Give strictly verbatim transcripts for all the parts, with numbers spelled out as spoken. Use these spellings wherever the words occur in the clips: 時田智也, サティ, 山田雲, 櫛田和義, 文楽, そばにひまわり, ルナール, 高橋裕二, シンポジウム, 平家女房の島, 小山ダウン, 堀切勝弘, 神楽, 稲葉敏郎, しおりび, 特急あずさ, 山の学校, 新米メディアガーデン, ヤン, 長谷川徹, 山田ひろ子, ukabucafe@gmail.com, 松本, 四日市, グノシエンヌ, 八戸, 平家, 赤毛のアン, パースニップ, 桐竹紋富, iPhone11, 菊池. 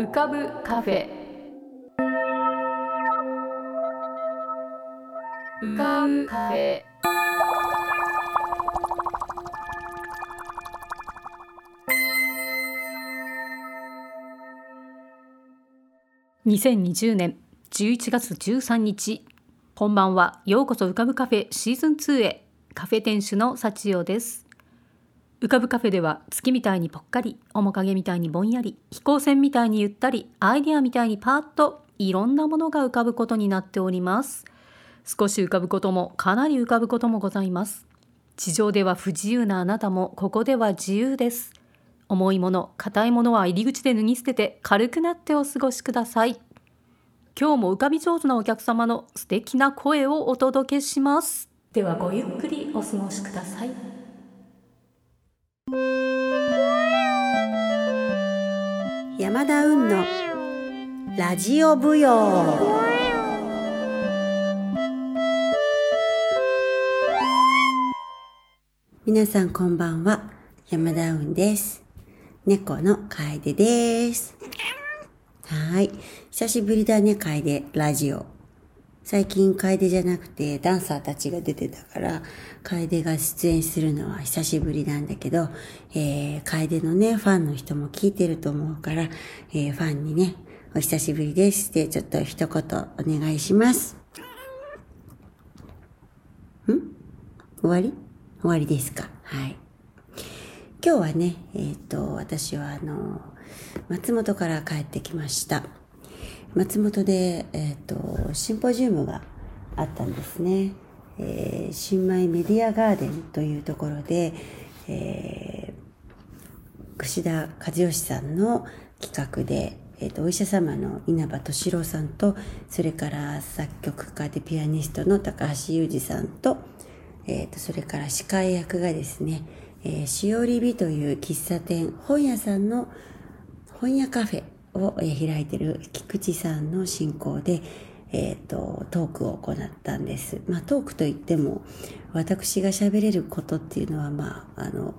浮かぶカフェ。浮かぶカフェ。にせんにじゅうねんじゅういちがつじゅうさんにち、こんばんは。ようこそ浮かぶカフェシーズンツーへ。カフェ店主の幸代です。浮かぶカフェでは、月みたいにぽっかり、面影みたいにぼんやり、飛行船みたいにゆったり、アイデアみたいにパーッと、いろんなものが浮かぶことになっております。少し浮かぶことも、かなり浮かぶこともございます。地上では不自由なあなたも、ここでは自由です。重いもの、硬いものは入り口で脱ぎ捨てて、軽くなってお過ごしください。今日も浮かび上手なお客様の素敵な声をお届けします。ではごゆっくりお過ごしください。山田雲のラジオ舞踊。皆さんこんばんは、山田雲です。猫の楓です。はい、久しぶりだね、楓ラジオ。最近楓じゃなくてダンサーたちが出てたから、楓が出演するのは久しぶりなんだけど、えー、楓のねファンの人も聞いてると思うから、えー、ファンにね、お久しぶりですってちょっと一言お願いします。ん？終わり？終わりですか。はい、今日はね、えー、っと私はあの松本から帰ってきました。松本で、えー、とシンポジウムがあったんですね、えー、新米メディアガーデンというところで、えー、櫛田和義さんの企画で、えー、とお医者様の稲葉敏郎さんと、それから作曲家でピアニストの高橋裕二さん と,、えー、とそれから司会役がですね、えー、しおりびという喫茶店、本屋さんの本屋カフェを開いている菊池さんの進行で、えー、とトークを行ったんです、まあ、トークといっても私が喋れることっていうのは、まあ、あの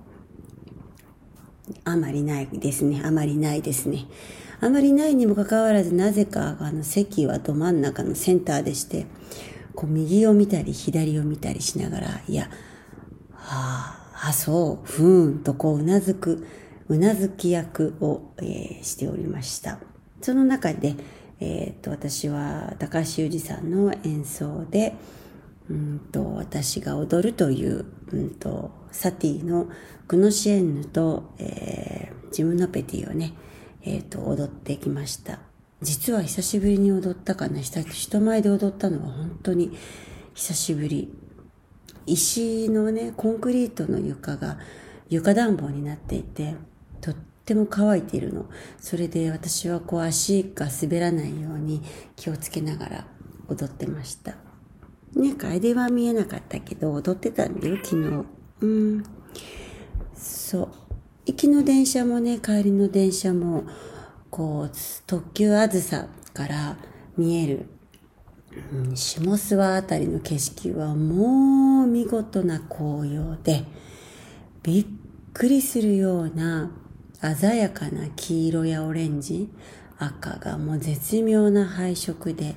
あまりないですねあまりないですねあまりないにもかかわらず、なぜかあの席はど真ん中のセンターでして、こう右を見たり左を見たりしながら、いや、ああそうふーんとこううなずくうなずき役を、えー、しておりました。その中で、えー、と私は高橋裕二さんの演奏で、うんと私が踊るという、うんとサティのグノシエンヌと、えー、ジムノペティをね、えー、と踊ってきました。実は久しぶりに踊ったかな。人前で踊ったのは本当に久しぶり。石のね、コンクリートの床が床暖房になっていて、とっても乾いているの。それで私はこう足が滑らないように気をつけながら踊ってました。ね、楓は見えなかったけど踊ってたんだよ、昨日。うん。そう。行きの電車もね、帰りの電車も、こう、特急あずさから見える、うん、下諏訪あたりの景色はもう見事な紅葉で、びっくりするような鮮やかな黄色やオレンジ、赤がもう絶妙な配色で、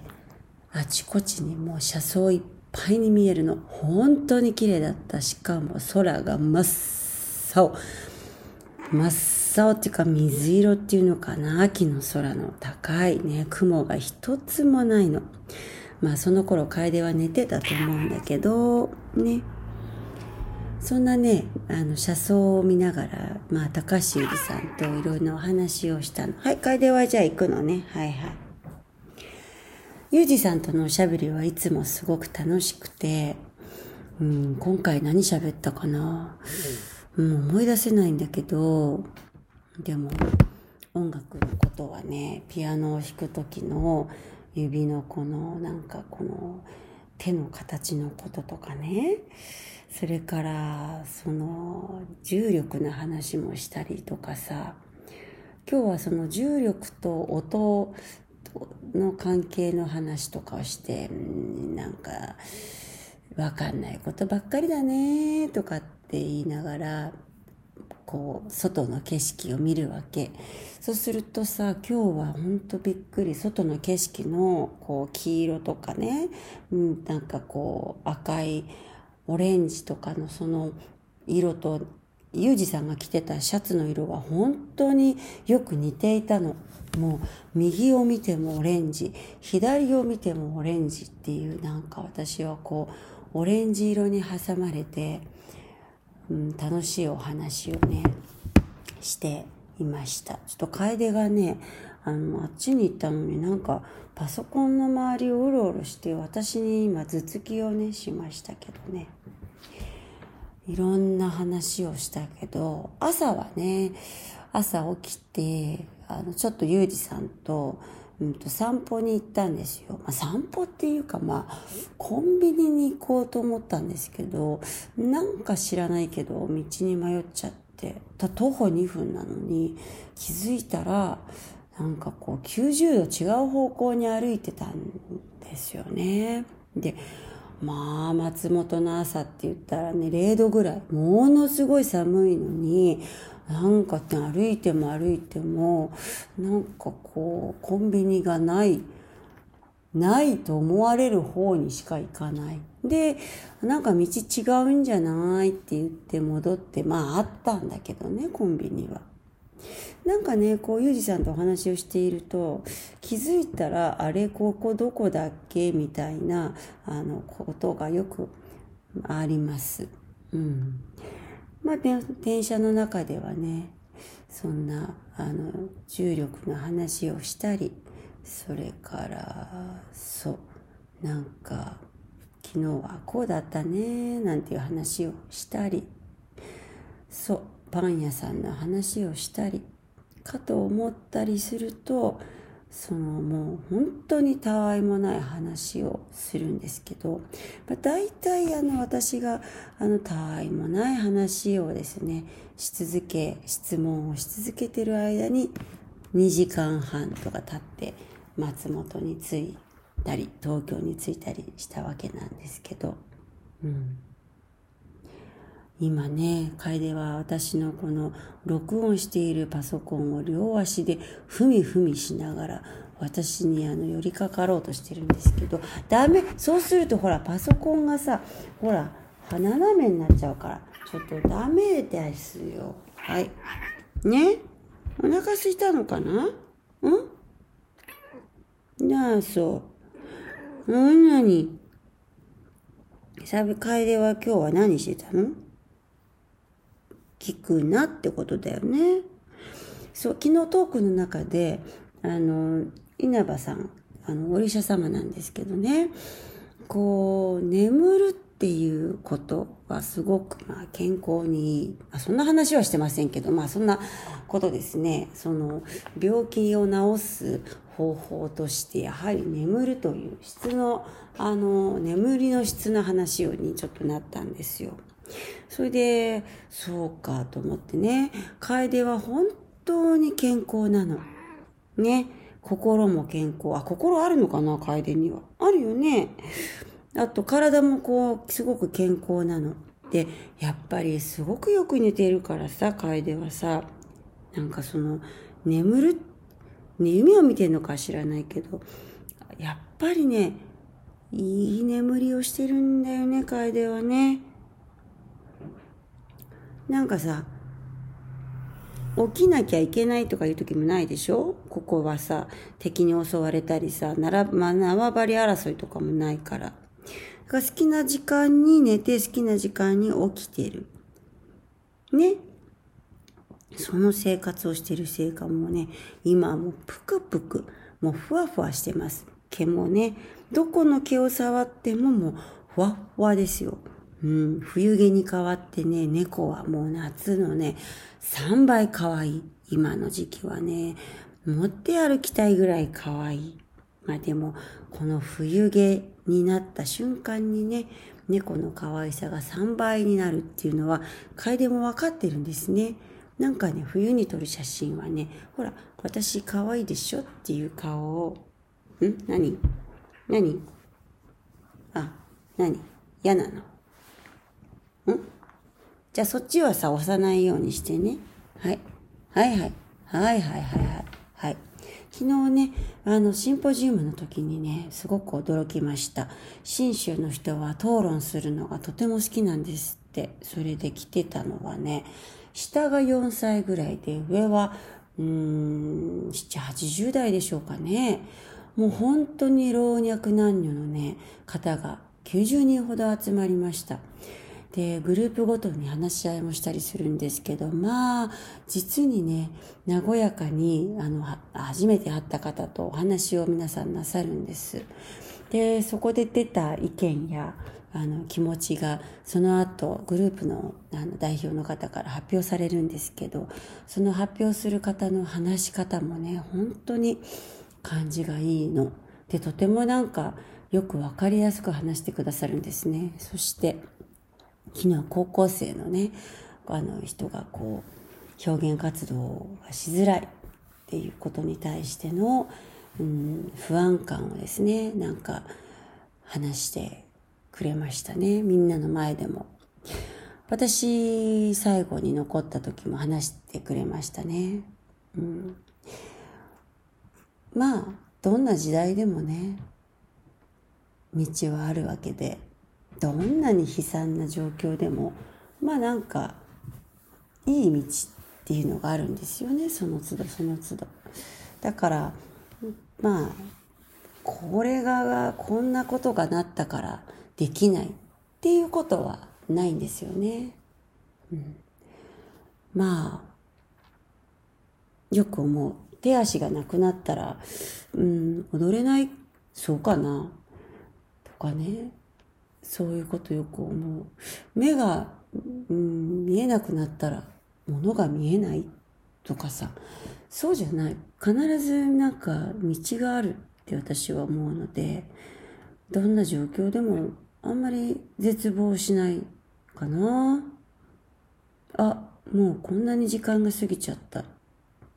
あちこちにもう車窓いっぱいに見えるの。本当に綺麗だった。しかも空が真っ青真っ青っていうか水色っていうのかな、秋の空の高いね、雲が一つもないの。まあその頃楓は寝てたと思うんだけどね。そんなね、あの車窓を見ながら、まあ高橋由里さんといろいろなお話をしたの。はい、楓はじゃあ行くのね。はいはい。由里さんとのおしゃべりはいつもすごく楽しくて、うん、今回何喋ったかな、うん、もう思い出せないんだけど、でも音楽のことはね、ピアノを弾く時の指のこのなんかこの手の形のこととかね。それからその重力の話もしたりとかさ、今日はその重力と音の関係の話とかをして、なんかわかんないことばっかりだねとかって言いながら、こう外の景色を見るわけ。そうするとさ、今日はほんとびっくり、外の景色のこう黄色とかね、うん、なんかこう赤いオレンジとかのその色とユージさんが着てたシャツの色が本当によく似ていたの。もう右を見てもオレンジ、左を見てもオレンジっていう、なんか私はこうオレンジ色に挟まれて、うん、楽しいお話をねしていました。ちょっと楓がね、あのあっちに行ったのになんかパソコンの周りをうろうろして、私に今頭突きをねしましたけどね。いろんな話をしたけど、朝はね、朝起きて、あのちょっとユージさんと、うん、と散歩に行ったんですよ。まあ、散歩っていうか、まあコンビニに行こうと思ったんですけど、なんか知らないけど道に迷っちゃって、徒歩にふんなのに気づいたら、なんかこうきゅうじゅうど違う方向に歩いてたんですよね。で。まあ松本の朝って言ったらねれいどぐらい、ものすごい寒いのに、なんかって歩いても歩いてもなんかこうコンビニがないないと思われる方にしか行かない。で、なんか道違うんじゃないって言って戻って、まああったんだけどね、コンビニは。なんかね、こうユージさんとお話をしていると、気づいたらあれここどこだっけみたいなあのことがよくあります。うん。まあで電車の中ではね、そんなあの重力の話をしたり、それからそうなんか昨日はこうだったねなんていう話をしたり、そう。パン屋さんの話をしたりかと思ったりすると、そのもう本当にたわいもない話をするんですけど、まあ、大体あの私があのたわいもない話をですねし続け質問をし続けてる間ににじかんはんとか経って松本に着いたり東京に着いたりしたわけなんですけど、うん。今ね、楓は私のこの録音しているパソコンを両足でふみふみしながら私にあの寄りかかろうとしてるんですけど、ダメ。そうするとほらパソコンがさ、ほら斜めになっちゃうから、ちょっとダメですよ。はいね、お腹空いたのかな？ん？なあ、そうななに楓は今日は何してたの？聞くなってことだよね。そう、昨日トークの中であの稲葉さん、あのお医者様なんですけどね、こう眠るっていうことはすごく、まあ、健康にいい、あ、そんな話はしてませんけど、まあそんなことですね。その病気を治す方法としてやはり眠るという質のあの眠りの質の話にちょっとなったんですよ。それでそうかと思ってね、楓は本当に健康なのね。心も健康、あ、心あるのかな、楓にはあるよね。あと体もこうすごく健康なので、やっぱりすごくよく寝ているからさ、楓はさ、なんかその眠る、ね、夢を見てるのか知らないけど、やっぱりねいい眠りをしてるんだよね、楓はね。なんかさ、起きなきゃいけないとかいう時もないでしょ。ここはさ、敵に襲われたりさ、なら、まあ、縄張り争いとかもないから、好きな時間に寝て好きな時間に起きてるね。その生活をしているせいかもね、今もうぷくぷく、もうふわふわしてます。毛もね、どこの毛を触ってももうふわふわですよ。うん、冬毛に変わってね、猫はもう夏のねさんばい可愛い。今の時期はね持って歩きたいぐらい可愛い。まあでもこの冬毛になった瞬間にね、猫の可愛さがさんばいになるっていうのは楓もわかってるんですね。なんかね、冬に撮る写真はね、ほら、私可愛いでしょっていう顔を、ん？何？何？あ、何？嫌なの？ん？じゃあそっちはさ、押さないようにしてね。はい。はいはい。はいはいはいはい。はい。昨日ね、あの、シンポジウムの時にね、すごく驚きました。信州の人は討論するのがとても好きなんですって。それで来てたのはね、下がよんさいぐらいで、上は、うーん、ななじゅう、はちじゅう代でしょうかね。もう本当に老若男女のね、方がきゅうじゅうにんほど集まりました。で、グループごとに話し合いもしたりするんですけど、まあ、実にね、和やかに、あの、初めて会った方とお話を皆さんなさるんです。で、そこで出た意見や、あの、気持ちが、その後、グループの、あの代表の方から発表されるんですけど、その発表する方の話し方もね、本当に感じがいいの。で、とてもなんか、よくわかりやすく話してくださるんですね。そして、昨日高校生のね、あの人がこう表現活動がしづらいっていうことに対しての、うん、不安感をですね、なんか話してくれましたね。みんなの前でも。私、最後に残った時も話してくれましたね。うん、まあ、どんな時代でもね、道はあるわけで、どんなに悲惨な状況でも、まあなんかいい道っていうのがあるんですよね、その都度その都度。だからまあこれがこんなことがなったからできないっていうことはないんですよね。うん、まあよく思う。手足がなくなったら、うん、踊れない、そうかなとかね。そういうことよく思う。目が、うん、見えなくなったら物が見えないとかさ、そうじゃない。必ずなんか道があるって私は思うので、どんな状況でもあんまり絶望しないかな。あ、もうこんなに時間が過ぎちゃった。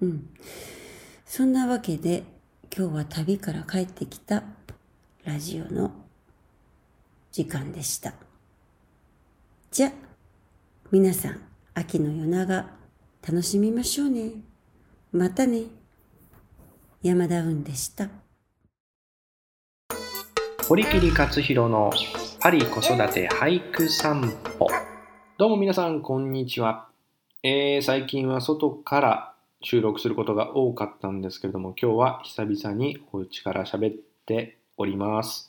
うん。そんなわけで、今日は旅から帰ってきたラジオの時間でした。じゃあ、皆さん、秋の夜長、楽しみましょうね。またね。山田運でした。堀切勝弘のパリ子育て俳句散歩。どうも皆さん、こんにちは。えー、最近は外から収録することが多かったんですけれども、今日は久々にお家から喋っております。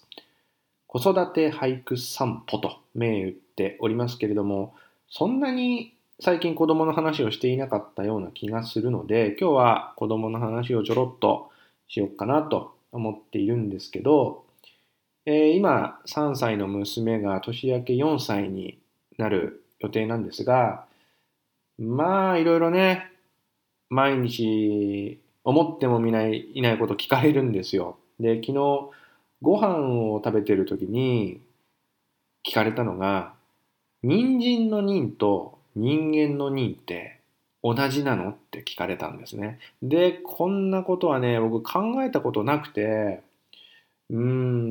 子育て俳句散歩と銘打っておりますけれども、そんなに最近子供の話をしていなかったような気がするので、今日は子供の話をちょろっとしようかなと思っているんですけど、えー、今さんさいの娘が年明けよんさいになる予定なんですが、まあいろいろね、毎日思ってもみない、いないこと聞かれるんですよ。で、昨日ご飯を食べてるときに聞かれたのが、人参の人と人間の人って同じなのって聞かれたんですね。で、こんなことはね、僕考えたことなくて、うー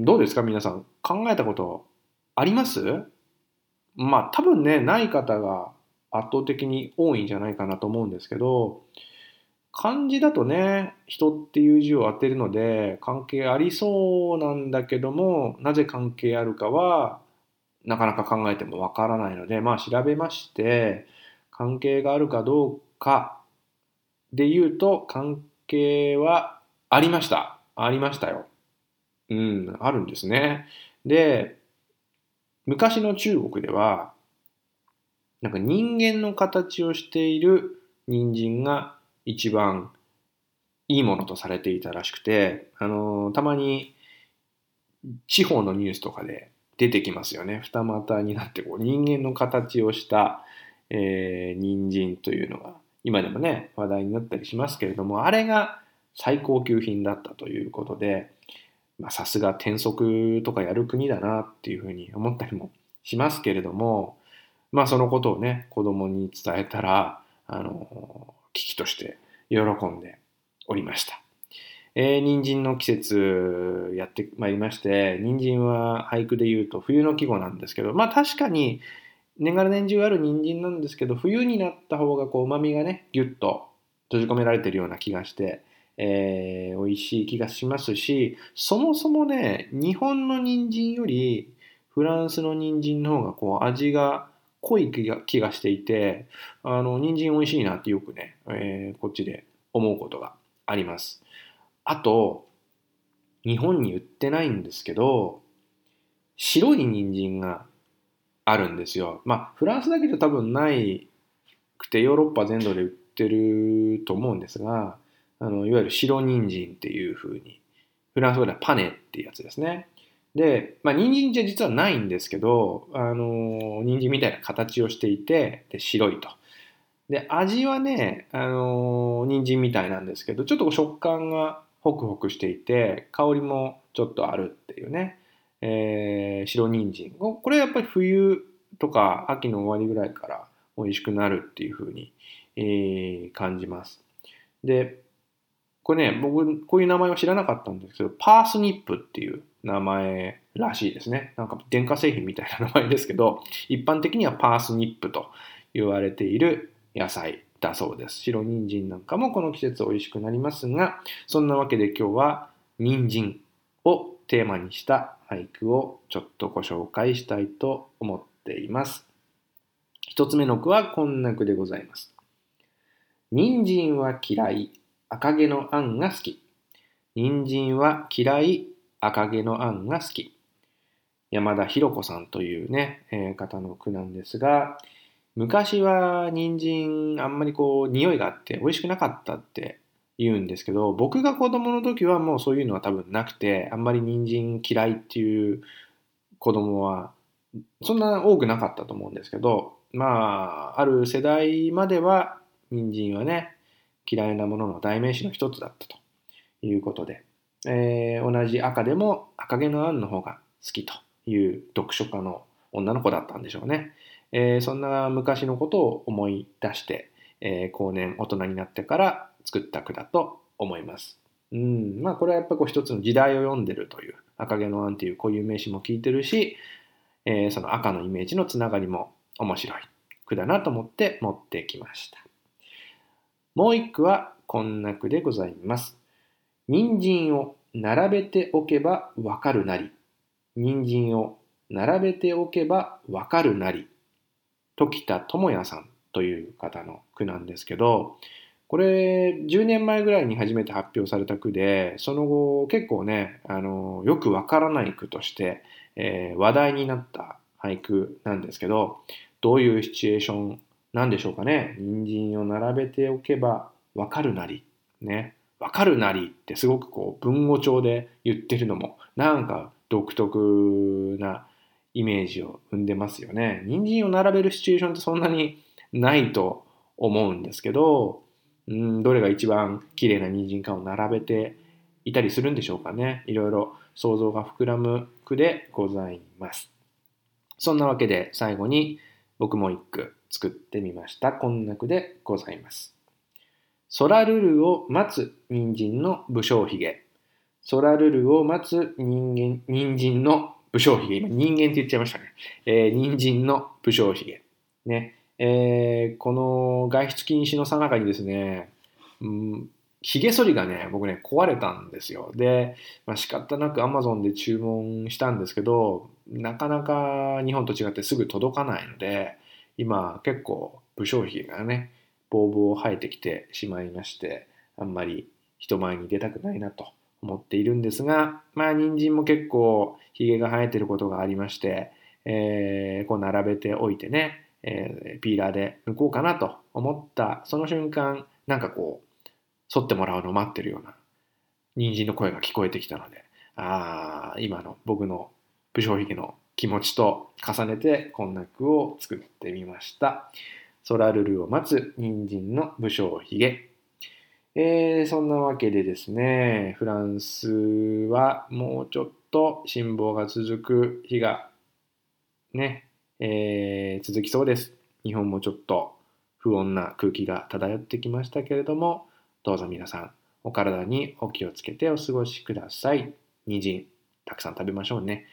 ん、どうですか皆さん、考えたことあります？まあ多分ね、ない方が圧倒的に多いんじゃないかなと思うんですけど、漢字だとね、人っていう字を当てるので関係ありそうなんだけども、なぜ関係あるかはなかなか考えてもわからないので、まあ調べまして、関係があるかどうかで言うと、関係はありました。ありましたよ。うん、あるんですね。で、昔の中国ではなんか人間の形をしている人参が一番いいものとされていたらしくて、あのー、たまに地方のニュースとかで出てきますよね。二股になってこう人間の形をした、えー、人参というのが今でもね話題になったりしますけれども、あれが最高級品だったということで、まあ、さすが転職とかやる国だなっていうふうに思ったりもしますけれども、まあそのことをね子供に伝えたら、あのー危機として喜んでおりました。えー、人参の季節やってまいりまして、人参は俳句で言うと冬の季語なんですけど、まあ確かに年がら年中ある人参なんですけど、冬になった方がこう旨味がねギュッと閉じ込められてるような気がして、えー、美味しい気がしますし、そもそもね日本の人参よりフランスの人参の方がこう味が濃い気 が, 気がしていて、あの人参美味しいなってよくね、えー、こっちで思うことがあります。あと日本に売ってないんですけど、白い人参があるんですよ。まあフランスだけじゃ多分ないくてヨーロッパ全土で売ってると思うんですが、あのいわゆる白人参っていう風にフランス語ではパネっていうやつですね。で、まあ人参じゃ実はないんですけど、あの人参みたいな形をしていて、で白いと。で味はね、あの人参みたいなんですけど、ちょっと食感がホクホクしていて、香りもちょっとあるっていうね、えー、白人参。これやっぱり冬とか秋の終わりぐらいから美味しくなるっていう風に、えー、感じます。で、これね、僕こういう名前は知らなかったんですけど、パースニップっていう名前らしいですね。なんか電化製品みたいな名前ですけど、一般的にはパースニップと言われている野菜だそうです。白人参なんかもこの季節美味しくなりますが、そんなわけで今日は人参をテーマにした俳句をちょっとご紹介したいと思っています。一つ目の句はこんな句でございます。人参は嫌い、赤毛のあんが好き。人参は嫌い、赤毛のあんが好き。山田ひろ子さんというね、えー、方の句なんですが、昔は人参あんまりこう匂いがあって美味しくなかったって言うんですけど、僕が子供の時はもうそういうのは多分なくて、あんまり人参嫌いっていう子供はそんな多くなかったと思うんですけど、まあある世代までは人参はね嫌いなものの代名詞の一つだったということで、えー、同じ赤でも赤毛のあんの方が好きという読書家の女の子だったんでしょうね。えー、そんな昔のことを思い出して、えー、後年大人になってから作った句だと思います。うん、まあこれはやっぱり一つの時代を読んでるという、赤毛のアンという固有名詞も聞いてるし、えー、その赤のイメージのつながりも面白い句だなと思って持ってきました。もう一句はこんな句でございます。人参を並べておけばわかるなり。人参を並べておけばわかるなり。時田智也さんという方の句なんですけど、これじゅうねんまえぐらいに初めて発表された句で、その後結構ねあのよくわからない句として、えー、話題になった俳句なんですけど、どういうシチュエーションなんでしょうかね。人参を並べておけばわかるなりね、わかるなりってすごくこう文語調で言ってるのもなんか独特なイメージを生んでますよね。人参を並べるシチュエーションってそんなにないと思うんですけど、うん、どれが一番綺麗な人参かを並べていたりするんでしょうかね。いろいろ想像が膨らむ句でございます。そんなわけで最後に僕も一句作ってみました。こんな句でございます。ソラルルを待つ人参の武将ひげ。ソラルルを待つ人間人参の武将髭、今人間って言っちゃいましたね。えー、人参の武将髭。ねえー、この外出禁止の最中にですね、うん、髭剃りがね、僕ね、壊れたんですよ。で、まあ、仕方なく Amazon で注文したんですけど、なかなか日本と違ってすぐ届かないので、今結構武将髭がね、ボーボー生えてきてしまいまして、あんまり人前に出たくないなと。思っているんですが、まあ人参も結構ひげが生えていることがありまして、えー、こう並べておいてね、えー、ピーラーで抜こうかなと思ったその瞬間、なんかこう剃ってもらうのを待ってるような人参の声が聞こえてきたので、ああ今の僕の武将ひげの気持ちと重ねてこんな句を作ってみました。ソラルルを待つ人参の武将ひげ。えー、そんなわけでですね、フランスはもうちょっと辛抱が続く日がね、えー、続きそうです。日本もちょっと不穏な空気が漂ってきましたけれども、どうぞ皆さんお体にお気をつけてお過ごしください。人参たくさん食べましょうね。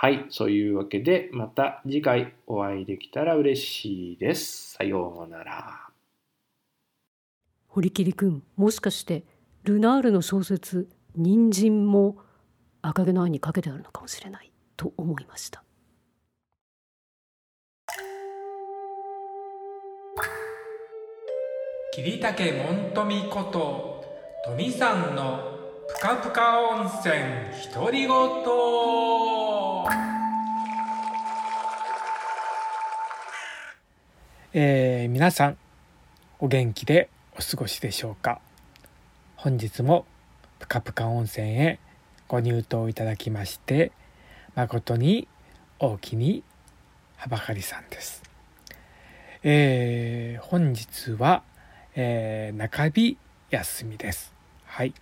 はい、そういうわけでまた次回お会いできたら嬉しいです。さようなら。堀切君、もしかしてルナールの小説人参も赤毛の愛にかけてあるのかもしれないと思いました。桐竹紋富こと富さんのぷかぷか温泉独り言。えー、皆さんお元気でお過ごしでしょうか。本日もぷかぷか温泉へご入湯いただきまして誠に大きにはばかりさんです。えー、本日は、えー、中日休みです。はい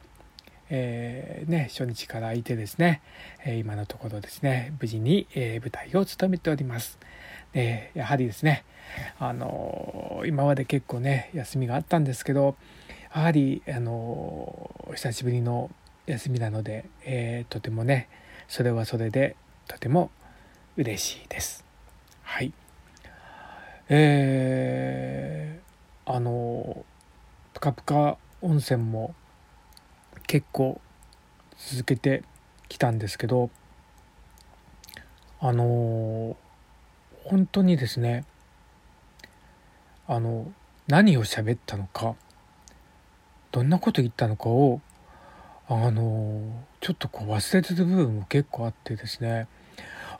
えーね、初日からいてですね、えー、今のところですね無事に、えー、舞台を務めております。でやはりですね、あのー、今まで結構ね休みがあったんですけど、やはり、あのー、久しぶりの休みなので、えー、とてもねそれはそれでとても嬉しいです。はいえー、あのー、ぷかぷか温泉も結構続けてきたんですけど、あのー、本当にですねあの何を喋ったのかどんなこと言ったのかをあのー、ちょっとこう忘れてる部分も結構あってですね、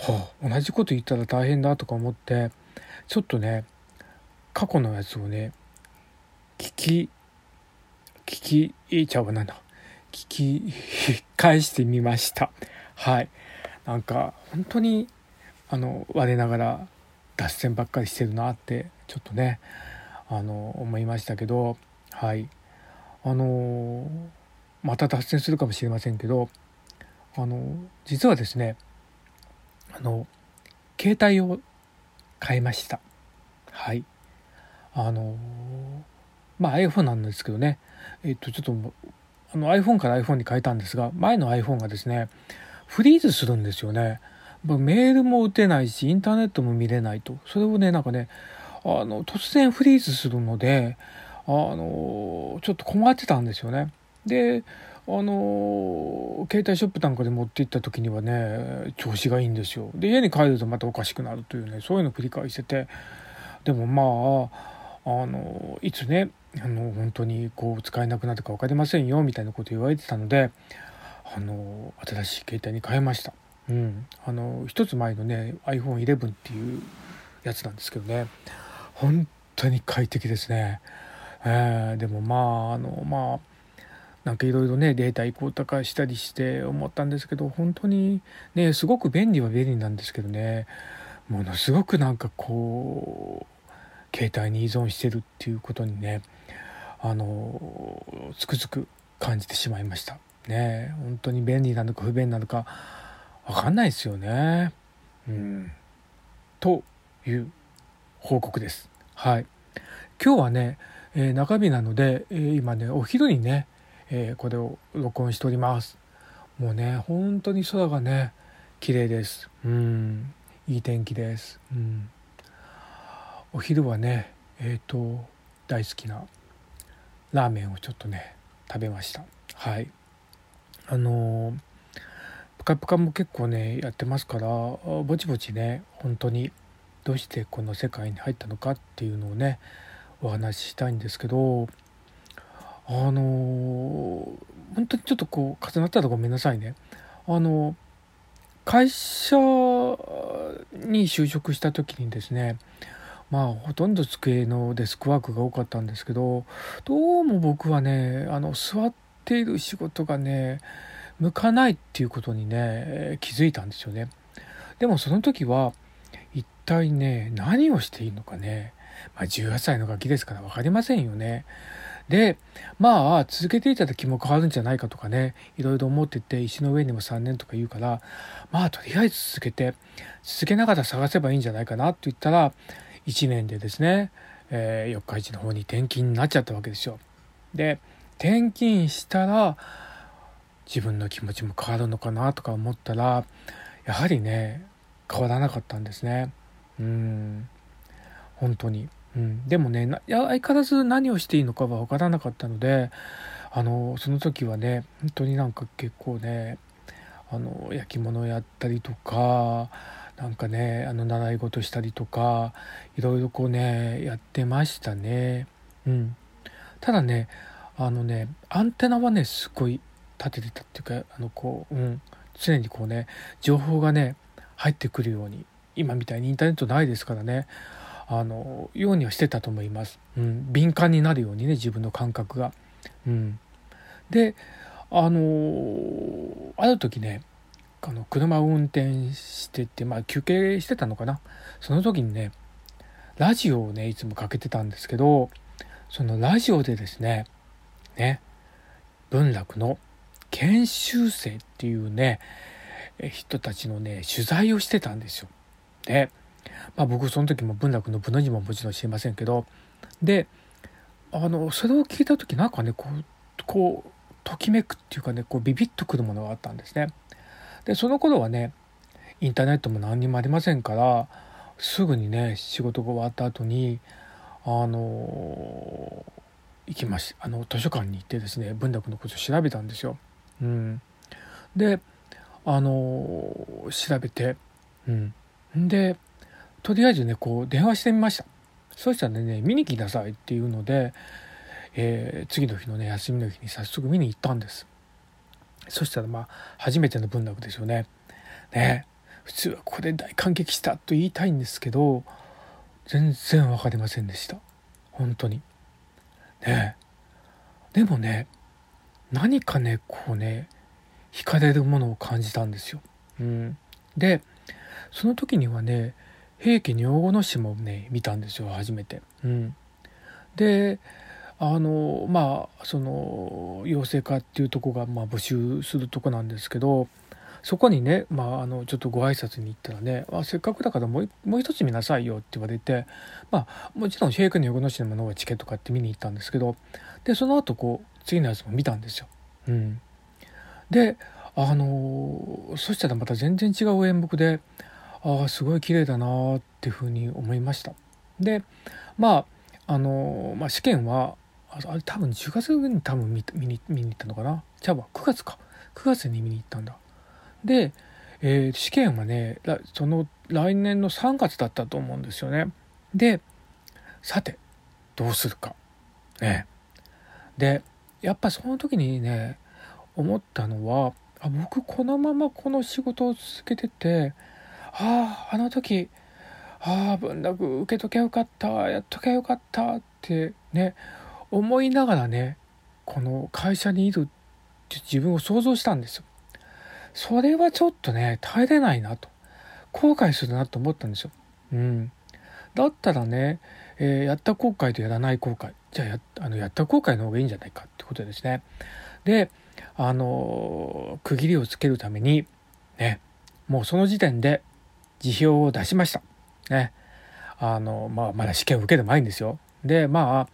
はあ、同じこと言ったら大変だとか思ってちょっとね過去のやつをね聞き聞きちゃうなんだ聞き返してみました。はい。なんか本当にあの我ながら脱線ばっかりしてるなってちょっとねあの思いましたけど、はい。あのまた脱線するかもしれませんけど、あの実はですねあの携帯を変えました。はい。あのまあ iPhone なんですけどね。えっとちょっとあの iPhone から iPhone に変えたんですが、前の iPhone がですねフリーズするんですよね。メールも打てないしインターネットも見れないと。それをねなんかねあの突然フリーズするのであのちょっと困ってたんですよね。であの携帯ショップなんかで持って行った時にはね調子がいいんですよ。で家に帰るとまたおかしくなるというね、そういうのを繰り返してて、でもまああのいつねあの本当にこう使えなくなるか分かりませんよみたいなこと言われてたので、あの新しい携帯に変えました。うん、あの一つ前のね アイフォンイレブン っていうやつなんですけどね、本当に快適ですね。えー、でもまああのまあなんかいろいろねデータ移行とかしたりして思ったんですけど、本当にねすごく便利は便利なんですけどね、ものすごくなんかこう携帯に依存してるっていうことにねあのつくづく感じてしまいましたね。本当に便利なのか不便なのか分かんないですよね。うん、という報告です。はい、今日はね、えー、中日なので、えー、今ねお昼にね、えー、これを録音しております。もうね本当に空がね綺麗です。うん、いい天気です。うんお昼はね、えーと、大好きなラーメンをちょっとね食べました。はい、あのー、ぷかぷかも結構ねやってますから、ぼちぼちね本当にどうしてこの世界に入ったのかっていうのをねお話ししたいんですけど、あのー、本当にちょっとこう重なったらごめんなさいね。あのー、会社に就職した時にですねまあ、ほとんど机のデスクワークが多かったんですけど、どうも僕はねあの座っている仕事がね向かないっていうことにね気づいたんですよね。でもその時は一体ね何をしていいのかね、まあ、じゅうはっさいのガキですから分かりませんよね。でまあ続けていたら気も変わるんじゃないかとかねいろいろ思ってて、石の上にもさんねんとか言うから、まあとりあえず続けて続けながら探せばいいんじゃないかなって言ったらいちねんでですね、えー、四日市の方に転勤になっちゃったわけですよ。で転勤したら自分の気持ちも変わるのかなとか思ったら、やはりね変わらなかったんですね。うん本当に、うん、でもねいや相変わらず何をしていいのかは分からなかったので、あのその時はね本当になんか結構ねあの焼き物やったりとかなんかねあの習い事したりとかいろいろこうねやってましたね。うんただねあのねアンテナはねすごい立ててたっていうかあのこう、うん、常にこうね情報がね入ってくるように今みたいにインターネットないですからねあのようにはしてたと思います、うん、敏感になるようにね自分の感覚が、うん、であのある時ねあの車を運転してて、まあ、休憩してたのかなその時にねラジオをねいつもかけてたんですけどそのラジオでですねね文楽の研修生っていうね人たちのね取材をしてたんですよ。で、まあ、僕その時も文楽の文の字ももちろん知りませんけどであのそれを聞いた時なんかねこう、こうときめくっていうかねこうビビッとくるものがあったんですね。でその頃はねインターネットも何にもありませんからすぐにね仕事が終わった後にあの行きましあの図書館に行ってですね文楽のことを調べたんですよ。うん、であの調べて、うん、でとりあえずねこう電話してみました。そうしたらね見に来なさいっていうので、えー、次の日のね休みの日に早速見に行ったんです。そしたらまあ初めての文楽ですよね。ね普通はここで大感激したと言いたいんですけど全然わかりませんでした本当にね。でもね何かねこうね惹かれるものを感じたんですよ、うん、でその時にはね平家女房の島をね見たんですよ初めて、うん、であのまあその養成家っていうとこがまあ募集するとこなんですけどそこにね、まあ、あのちょっとご挨拶に行ったらねあせっかくだからもう、もう一つ見なさいよって言われて、まあ、もちろん平家の横の島の方はチケット買って見に行ったんですけどでその後こう次のやつも見たんですよ、うん、であのそしたらまた全然違う演目でああすごい綺麗だなっていうふうに思いました。でまああの、まあ、試験はあれ多分じゅうがつに多分 見, 見, に見に行ったのかなじゃあくがつかくがつに見に行ったんだ。で、えー、試験はねその来年のさんがつだったと思うんですよね。でさてどうするかねでやっぱその時にね思ったのはあ僕このままこの仕事を続けててあああの時ああ文楽受けときゃよかったやっときゃよかったってね思いながらねこの会社にいるって自分を想像したんですよ。それはちょっとね耐えれないなと後悔するなと思ったんですよ、うん、だったらね、えー、やった後悔とやらない後悔じゃあ や, あのやった後悔の方がいいんじゃないかってことですね。であの区切りをつけるためにねもうその時点で辞表を出しましたね。あの、まあ、まだ試験を受ける前にですよ。でま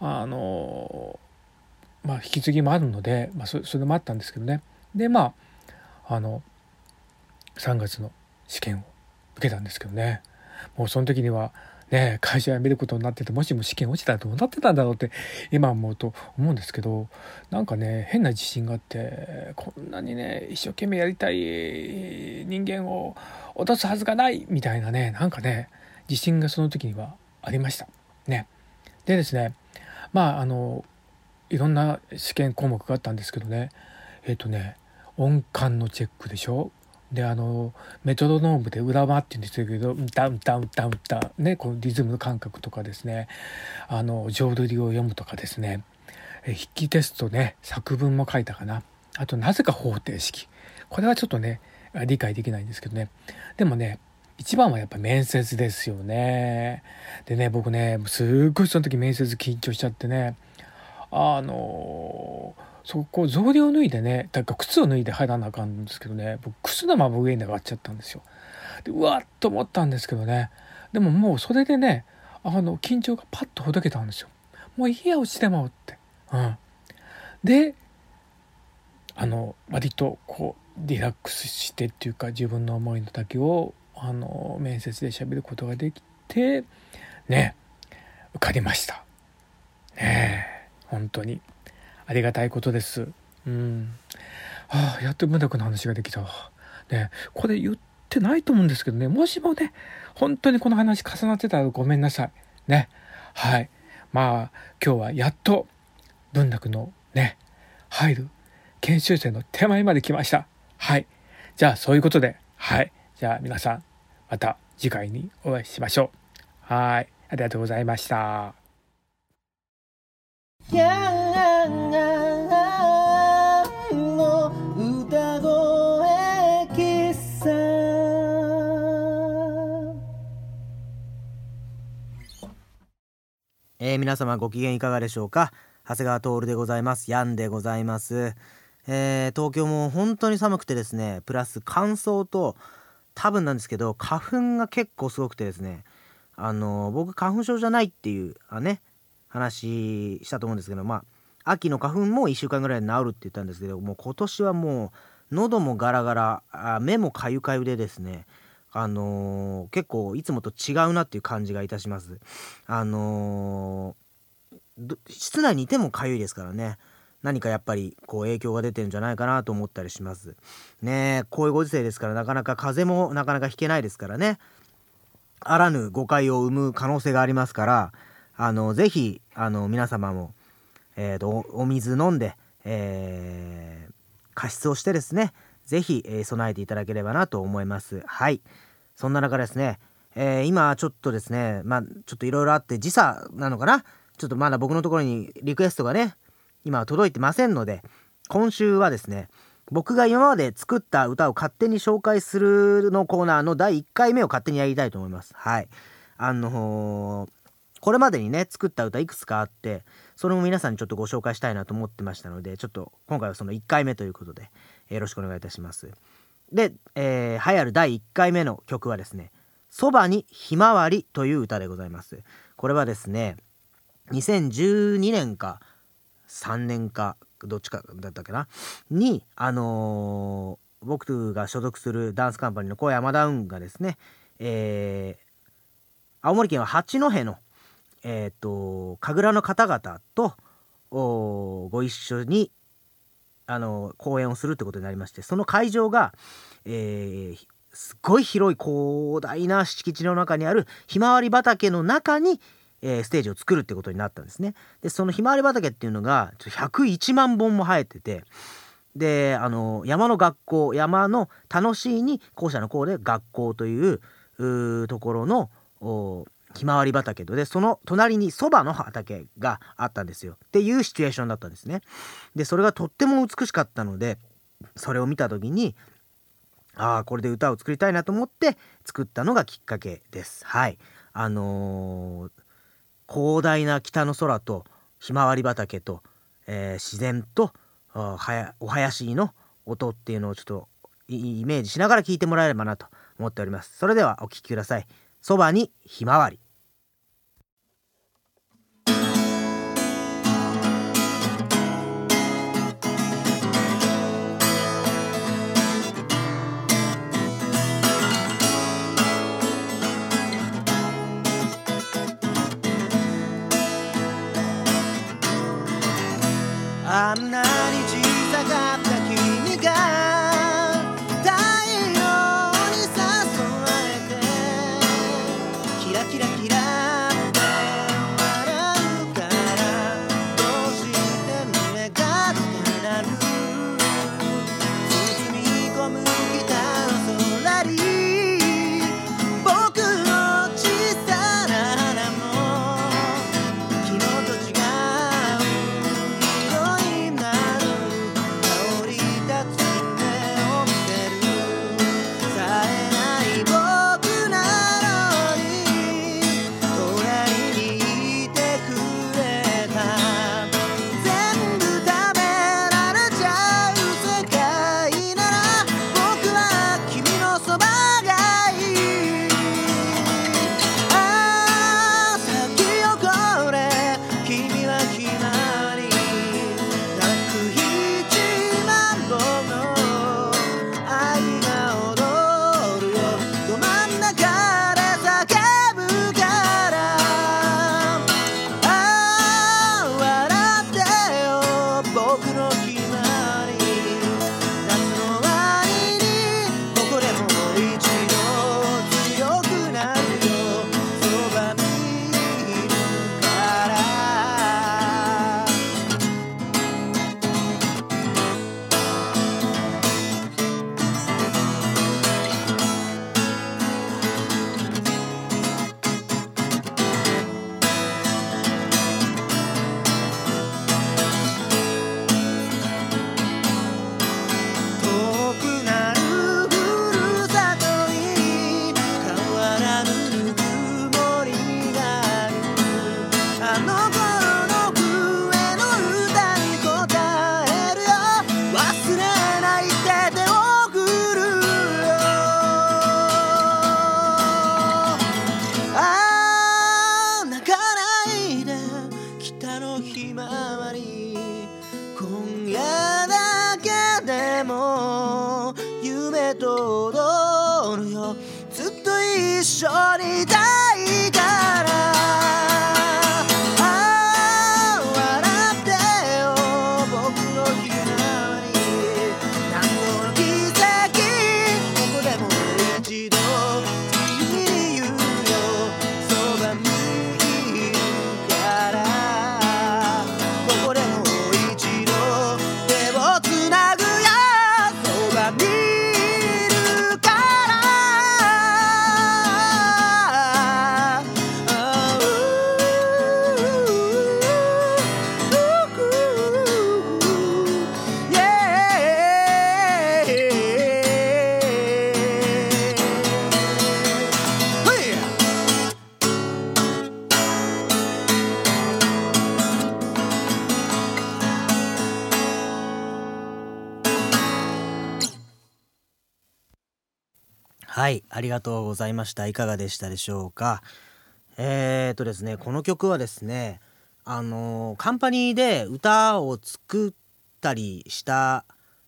ああの、まあ、引き継ぎもあるので、まあ、そ, それもあったんですけどね。でまああのさんがつの試験を受けたんですけどねもうその時にはね会社辞めることになっててもしも試験落ちたらどうなってたんだろうって今思うと思うんですけどなんかね変な自信があってこんなにね一生懸命やりたい人間を落とすはずがないみたいなねなんかね自信がその時にはありましたね。でですねまああのいろんな試験項目があったんですけどねえっとね音感のチェックでしょであのメトロノームで裏回って言うんですけどうんたうんたうんたうんたねこのリズムの感覚とかですねあの浄瑠璃を読むとかですね筆記テストね作文も書いたかなあとなぜか方程式これはちょっとね理解できないんですけどねでもね一番はやっぱ面接ですよね。でね僕ねすっごいその時面接緊張しちゃってねあのそこ草履を脱いでねだから靴を脱いで入らなあかんんですけどね僕靴のまま上に上がっちゃったんですよ。でうわっと思ったんですけどねでももうそれでねあの緊張がパッとほどけたんですよ。もういいや落ちてもって、うん、であの割とこうリラックスしてっていうか、自分の思いの丈をあの面接で喋ることができてね、受かりましたねえ、本当にありがたいことです。うん、はあ、やっと文楽の話ができたわ、ね、これ言ってないと思うんですけどね、もしもね本当にこの話重なってたらごめんなさいね。はい、まあ今日はやっと文楽のね入る研修生の手前まで来ました。はい、じゃあそういうことで、はい、じゃあ皆さんまた次回にお会いしましょう。はい、ありがとうございました。えー、皆様ご機嫌いかがでしょうか。長谷川徹でございます。ヤンでございます。えー、東京も本当に寒くてですね、プラス乾燥と多分なんですけど花粉が結構すごくてですね、あのー、僕花粉症じゃないっていうあね話したと思うんですけど、まあ秋の花粉もいっしゅうかんぐらいで治るって言ったんですけど、もう今年はもう喉もガラガラ、あ目もかゆかゆでですね、あのー、結構いつもと違うなっていう感じがいたします。あのー、室内にいてもかゆいですからね、何かやっぱりこう影響が出てるんじゃないかなと思ったりしますね。えこういうご時世ですから、なかなか風邪もなかなか引けないですからね、あらぬ誤解を生む可能性がありますから、あのぜひあの皆様も、えー、とお水飲んで、えー、加湿をしてですね、ぜひ、えー、備えていただければなと思います。はい、そんな中ですね、えー、今ちょっとですね、まあちょっといろいろあって時差なのかな、ちょっとまだ僕のところにリクエストがね今は届いてませんので、今週はですね僕が今まで作った歌を勝手に紹介するのコーナーのだいいっかいめを勝手にやりたいと思います。はい、あのーこれまでにね作った歌いくつかあって、それも皆さんにちょっとご紹介したいなと思ってましたので、ちょっと今回はそのいっかいめということでよろしくお願いいたします。で、えー、流行るだいいっかいめの曲はですね、そばにひまわりという歌でございます。これはですねにせんじゅうにねんかさんねんかどっちかだったっけなに、あのー、僕が所属するダンスカンパニーの小山ダウンがですね、えー、青森県は八戸のえー、と神楽の方々とご一緒にあの公演をするってことになりまして、その会場が、えー、すごい広い広大な敷地の中にあるひまわり畑の中に、えー、ステージを作るってことになったんですね。でそのひまわり畑っていうのがひゃくいちまんぼんも生えてて、であの山の学校、山の楽しいに校舎の校で学校という、うところのひまわり畑で、その隣にそばの畑があったんですよっていうシチュエーションだったんですね。でそれがとっても美しかったので、それを見た時にああこれで歌を作りたいなと思って作ったのがきっかけです。はい、あのー、広大な北の空とひまわり畑と、えー、自然とはやお囃子の音っていうのをちょっとイメージしながら聴いてもらえればなと思っております。それではお聴きください。そばにひまわり。あんなに小さかった君が太陽に誘われてキラキラキラって笑うから、どうして胸が高鳴る、包み込む北の空に僕の小さな花も昨日と違うI'm not 下のひまわり、今夜だけでも夢と踊るよ、ずっと一緒にいたいからああ笑ってよ僕のひまわり、何度の奇跡ここでも一度君に言うよ、そばにいるからここでも一度手をつなぐよ、そばにはい、ありがとうございました。いかがでしたでしょうか。えーとですね、この曲はですね、あのー、カンパニーで歌を作ったりした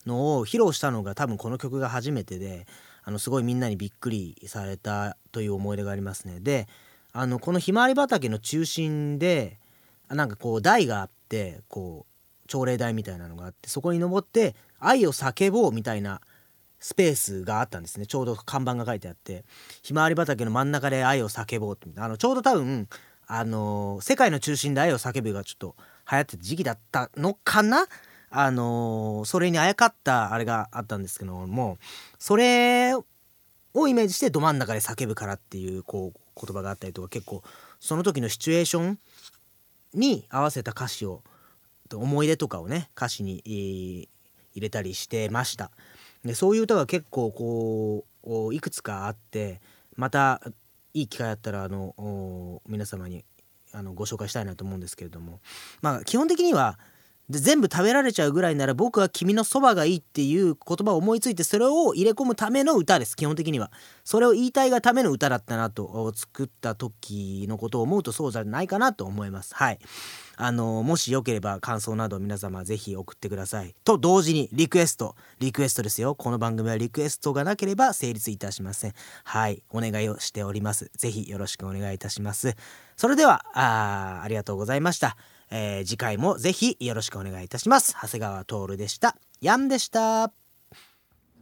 のを披露したのが多分この曲が初めてで、あのすごいみんなにびっくりされたという思い出がありますね。で、あのこのひまわり畑の中心でなんかこう台があって、こう朝礼台みたいなのがあって、そこに登って愛を叫ぼうみたいなスペースがあったんですね。ちょうど看板が書いてあって、ひまわり畑の真ん中で愛を叫ぼうって、あのちょうど多分あのー、世界の中心で愛を叫ぶがちょっと流行ってた時期だったのかな。あのー、それにあやかったあれがあったんですけども、それをイメージしてど真ん中で叫ぶからっていう、こう言葉があったりとか、結構その時のシチュエーションに合わせた歌詞を、思い出とかをね歌詞に入れたりしてました。でそういう歌が結構こういくつかあって、またいい機会あったらあの皆様にあのご紹介したいなと思うんですけれども、まあ基本的には全部食べられちゃうぐらいなら僕は君のそばがいいっていう言葉を思いついて、それを入れ込むための歌です。基本的にはそれを言いたいがための歌だったなと、作った時のことを思うとそうじゃないかなと思います。はい、あのもしよければ感想など皆様ぜひ送ってくださいと同時に、リクエストリクエストですよ。この番組はリクエストがなければ成立いたしません。はい、お願いをしております。ぜひよろしくお願いいたします。それでは あ, ありがとうございました。えー、次回もぜひよろしくお願いいたします。長谷川徹でした。ヤンでした。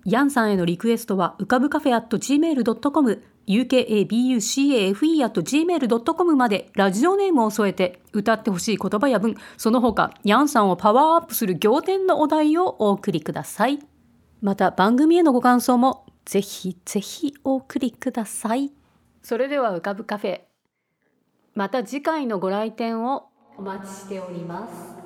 ヤンさんへのリクエストはうかぶカフェアットジーメールドットコム ユーケーエービーユーシーエーエフイーアットジーメールドットコム まで、ラジオネームを添えて歌ってほしい言葉や文、その他ヤンさんをパワーアップする仰天のお題をお送りください。また番組へのご感想もぜひぜひお送りください。それではうかぶカフェ、また次回のご来店をお待ちしております。